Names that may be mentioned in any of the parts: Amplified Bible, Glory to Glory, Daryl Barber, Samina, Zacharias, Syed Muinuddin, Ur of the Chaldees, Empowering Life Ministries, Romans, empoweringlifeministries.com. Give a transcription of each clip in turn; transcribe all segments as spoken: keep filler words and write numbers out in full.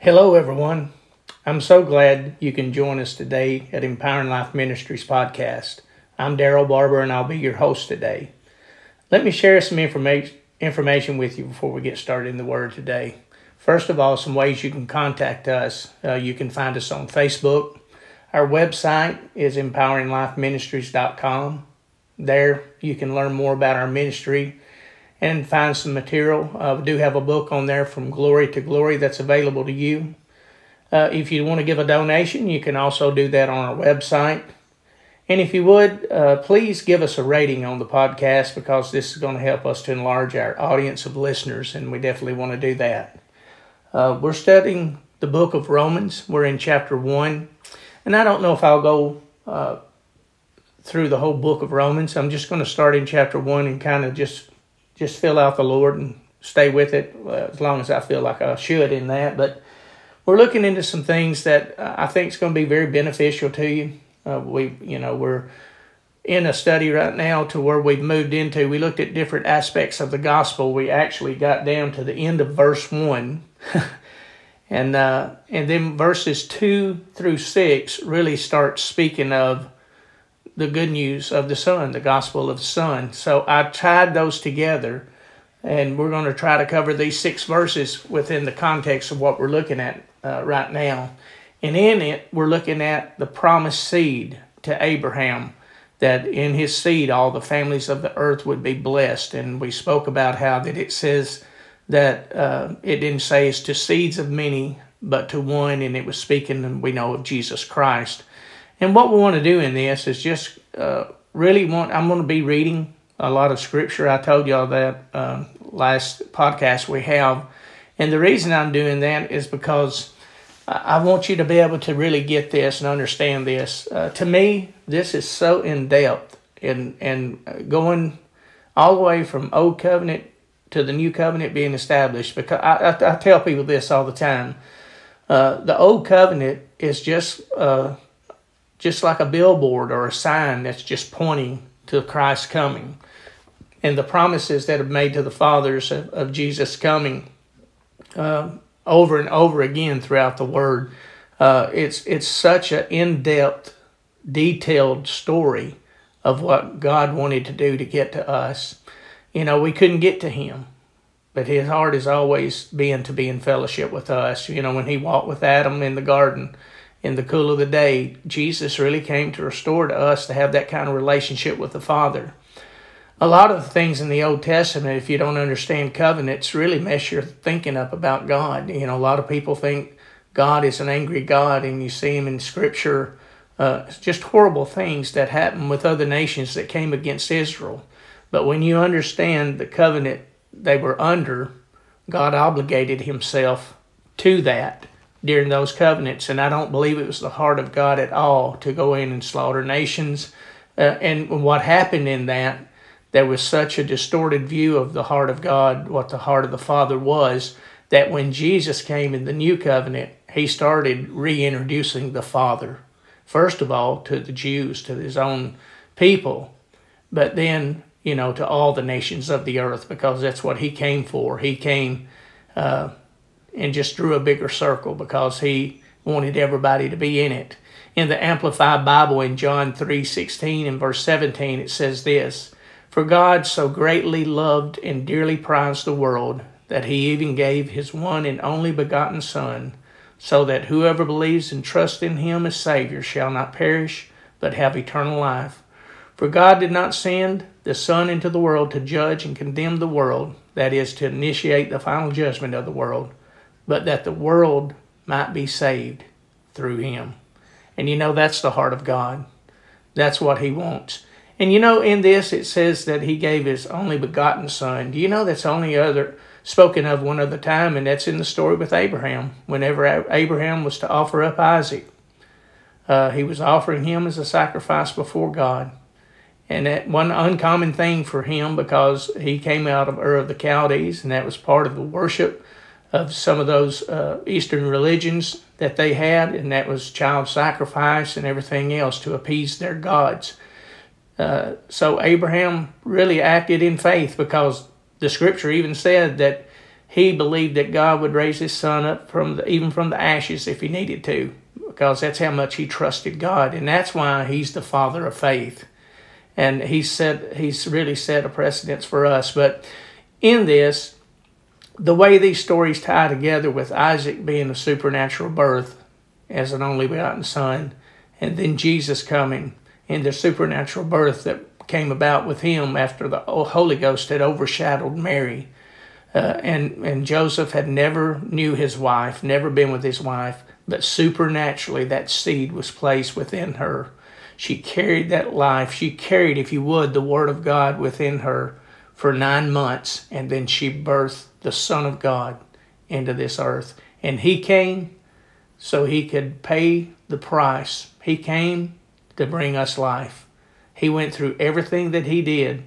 Hello, everyone. I'm so glad you can join us today at Empowering Life Ministries podcast. I'm Daryl Barber, and I'll be your host today. Let me share some informa- information with you before we get started in the Word today. First of all, some ways you can contact us. Uh, you can find us on Facebook. Our website is empowering life ministries dot com. There you can learn more about our ministry and find some material. Uh, we do have a book on there, From Glory to Glory, that's available to you. Uh, if you want to give a donation, you can also do that on our website. And if you would, uh, please give us a rating on the podcast, because this is going to help us to enlarge our audience of listeners, and we definitely want to do that. Uh, we're studying the book of Romans. We're in chapter one, and I don't know if I'll go uh, through the whole book of Romans. I'm just going to start in chapter one and kind of just Just fill out the Lord and stay with it as long as I feel like I should in that. But we're looking into some things that I think is going to be very beneficial to you. Uh, we, you know, we're in a study right now to where we've moved into. We looked at different aspects of the gospel. We actually got down to the end of verse one, and uh, and then verses two through six really start speaking of the good news of the Son, the gospel of the Son. So I tied those together, and we're going to try to cover these six verses within the context of what we're looking at uh, right now. And in it, we're looking at the promised seed to Abraham, that in his seed all the families of the earth would be blessed. And we spoke about how that it says that uh, it didn't say it's to seeds of many, but to one, and it was speaking, and we know, of Jesus Christ. And what we want to do in this is just uh, really want, I'm going to be reading a lot of scripture. I told y'all that uh, last podcast we have. And the reason I'm doing that is because I want you to be able to really get this and understand this. Uh, to me, this is so in-depth, and, and going all the way from Old Covenant to the New Covenant being established. Because I, I, I tell people this all the time. Uh, the Old Covenant is just... Uh, just like a billboard or a sign that's just pointing to Christ's coming and the promises that are made to the fathers of, of Jesus coming uh, over and over again throughout the Word. Uh, it's it's such an in-depth, detailed story of what God wanted to do to get to us. You know, we couldn't get to Him, but His heart has always been to be in fellowship with us. You know, when He walked with Adam in the garden, in the cool of the day, Jesus really came to restore to us to have that kind of relationship with the Father. A lot of the things in the Old Testament, if you don't understand covenants, really mess your thinking up about God. You know, a lot of people think God is an angry God, and you see Him in Scripture, uh, just horrible things that happened with other nations that came against Israel. But when you understand the covenant they were under, God obligated Himself to that during those covenants, and I don't believe it was the heart of God at all to go in and slaughter nations. Uh, and what happened in that, there was such a distorted view of the heart of God, what the heart of the Father was, that when Jesus came in the new covenant, He started reintroducing the Father, first of all, to the Jews, to His own people, but then, you know, to all the nations of the earth, because that's what He came for. He came... Uh, and just drew a bigger circle because He wanted everybody to be in it. In the Amplified Bible in John three sixteen and verse seventeen, it says this: "For God so greatly loved and dearly prized the world that He even gave His one and only begotten Son, so that whoever believes and trusts in Him as Savior shall not perish, but have eternal life. For God did not send the Son into the world to judge and condemn the world," that is, to initiate the final judgment of the world, "but that the world might be saved through Him." And you know, that's the heart of God. That's what He wants. And you know, in this it says that He gave His only begotten Son. Do you know that's only other spoken of one other time, and that's in the story with Abraham. Whenever Abraham was to offer up Isaac, uh, he was offering him as a sacrifice before God. And that one uncommon thing for him, because he came out of Ur of the Chaldees, and that was part of the worship of some of those uh, Eastern religions that they had, and that was child sacrifice and everything else to appease their gods. Uh, so Abraham really acted in faith, because the Scripture even said that he believed that God would raise his son up from the, even from the ashes if he needed to, because that's how much he trusted God. And that's why he's the father of faith. And he said, he's really set a precedence for us. But in this, the way these stories tie together with Isaac being a supernatural birth as an only begotten son, and then Jesus coming in the supernatural birth that came about with him after the Holy Ghost had overshadowed Mary. Uh, and, and Joseph had never knew his wife, never been with his wife, but supernaturally that seed was placed within her. She carried that life. She carried, if you would, the Word of God within her for nine months. And then she birthed the Son of God into this earth. And he came so he could pay the price. He came to bring us life. He went through everything that he did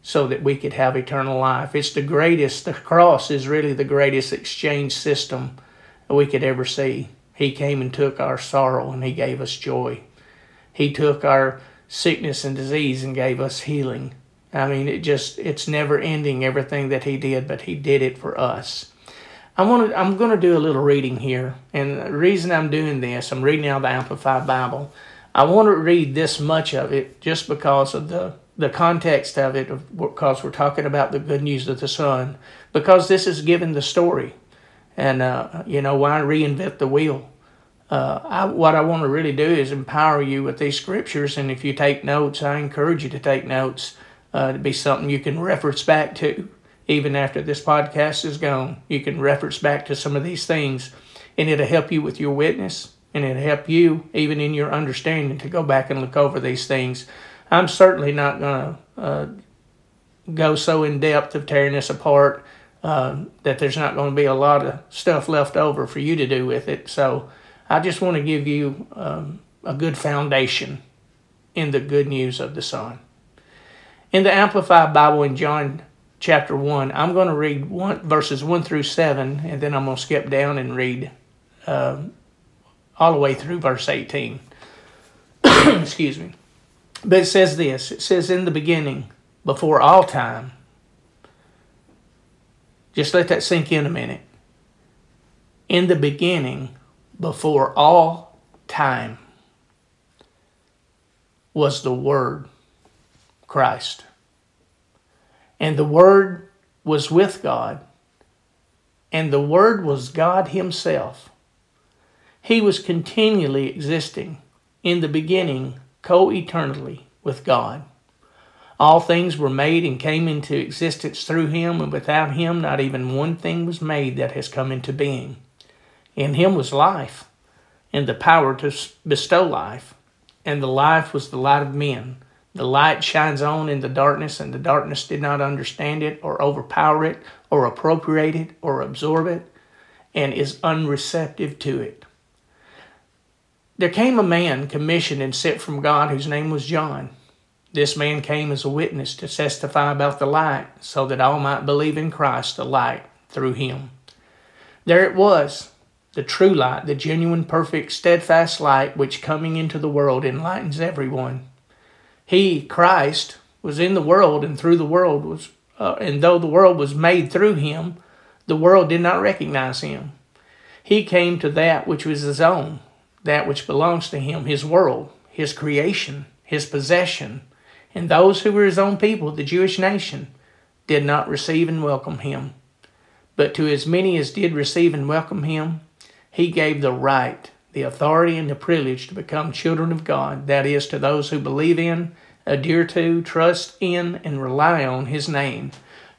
so that we could have eternal life. It's the greatest. The cross is really the greatest exchange system that we could ever see. He came and took our sorrow and he gave us joy. He took our sickness and disease and gave us healing. I mean, it just, it's never ending, everything that he did, but he did it for us. I want to, I'm going to do a little reading here. And the reason I'm doing this, I'm reading out of the Amplified Bible. I want to read this much of it just because of the, the context of it, because we're talking about the good news of the Son, because this is given the story. And, uh, you know, why reinvent the wheel? Uh, I, what I want to really do is empower you with these scriptures. And if you take notes, I encourage you to take notes. Uh, it'd be something you can reference back to. Even after this podcast is gone, you can reference back to some of these things. And it'll help you with your witness. And it'll help you, even in your understanding, to go back and look over these things. I'm certainly not going to uh, go so in depth of tearing this apart uh, that there's not going to be a lot of stuff left over for you to do with it. So I just want to give you um, a good foundation in the good news of the Son. In the Amplified Bible in John chapter one, I'm going to read one, verses one through seven, and then I'm going to skip down and read uh, all the way through verse eighteen. Excuse me. But it says this. It says, in the beginning, before all time. Just let that sink in a minute. In the beginning, before all time, was the Word, Christ. And the Word was with God, and the Word was God himself. He was continually existing in the beginning, co-eternally with God. All things were made and came into existence through him, and without him not even one thing was made that has come into being. In him was life, and the power to bestow life. And the life was the light of men. The light shines on in the darkness, and the darkness did not understand it, or overpower it, or appropriate it, or absorb it, and is unreceptive to it. There came a man commissioned and sent from God, whose name was John. This man came as a witness to testify about the light, so that all might believe in Christ, the light, through him. There it was, the true light, the genuine, perfect, steadfast light, which coming into the world enlightens everyone. He, Christ, was in the world, and through the world was, uh, and though the world was made through him, the world did not recognize him. He came to that which was his own, that which belongs to him, his world, his creation, his possession, and those who were his own people, the Jewish nation, did not receive and welcome him. But to as many as did receive and welcome him, he gave the right, the authority, and the privilege to become children of God, that is, to those who believe in, adhere to, trust in, and rely on his name,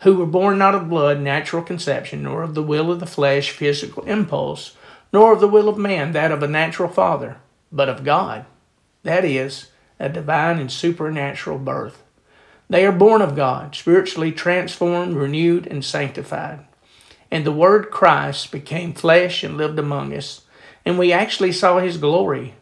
who were born not of blood, natural conception, nor of the will of the flesh, physical impulse, nor of the will of man, that of a natural father, but of God, that is, a divine and supernatural birth. They are born of God, spiritually transformed, renewed, and sanctified. And the Word Christ became flesh and lived among us. And we actually saw his glory,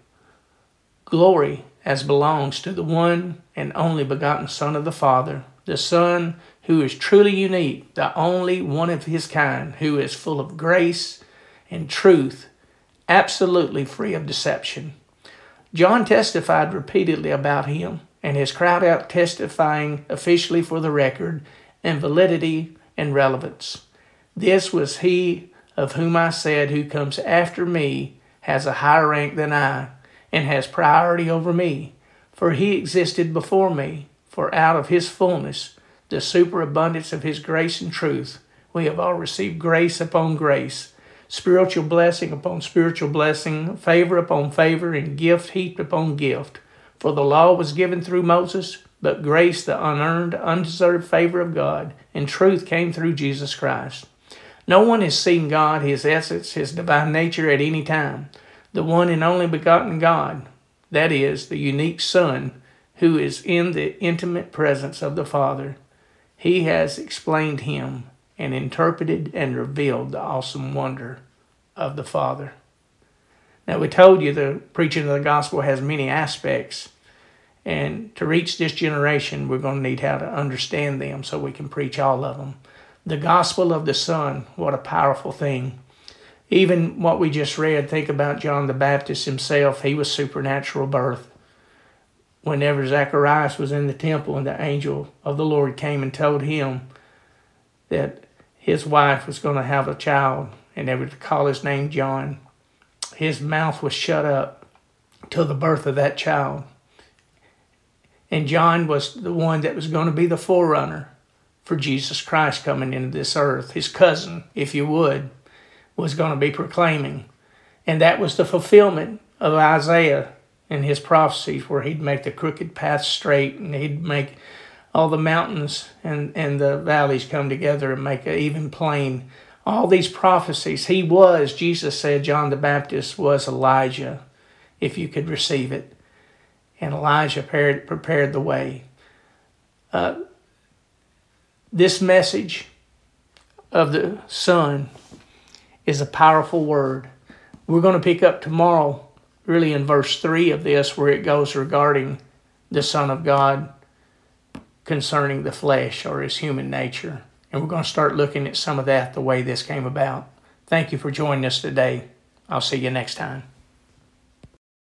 glory as belongs to the one and only begotten Son of the Father, the Son who is truly unique, the only one of his kind, who is full of grace and truth, absolutely free of deception. John testified repeatedly about him, and his crowd out testifying officially for the record and validity and relevance. This was he of whom I said, who comes after me has a higher rank than I, and has priority over me, for he existed before me. For out of his fullness, the superabundance of his grace and truth, we have all received grace upon grace, spiritual blessing upon spiritual blessing, favor upon favor, and gift heaped upon gift. For the law was given through Moses, but grace, the unearned, undeserved favor of God, and truth came through Jesus Christ. No one has seen God, his essence, his divine nature at any time. The one and only begotten God, that is, the unique Son, who is in the intimate presence of the Father. He has explained him and interpreted and revealed the awesome wonder of the Father. Now, we told you the preaching of the gospel has many aspects, and to reach this generation, we're going to need how to understand them so we can preach all of them. The gospel of the Son, what a powerful thing. Even what we just read, think about John the Baptist himself. He was supernatural birth. Whenever Zacharias was in the temple and the angel of the Lord came and told him that his wife was going to have a child and they were to call his name John, his mouth was shut up till the birth of that child. And John was the one that was going to be the forerunner for Jesus Christ coming into this earth. His cousin, if you would, was going to be proclaiming. And that was the fulfillment of Isaiah and his prophecies, where he'd make the crooked path straight, and he'd make all the mountains and, and the valleys come together and make an even plain. All these prophecies, he was, Jesus said, John the Baptist was Elijah, if you could receive it. And Elijah prepared, prepared the way. Uh, This message of the Son is a powerful word. We're going to pick up tomorrow, really in verse three of this, where it goes regarding the Son of God concerning the flesh or his human nature. And we're going to start looking at some of that, the way this came about. Thank you for joining us today. I'll see you next time.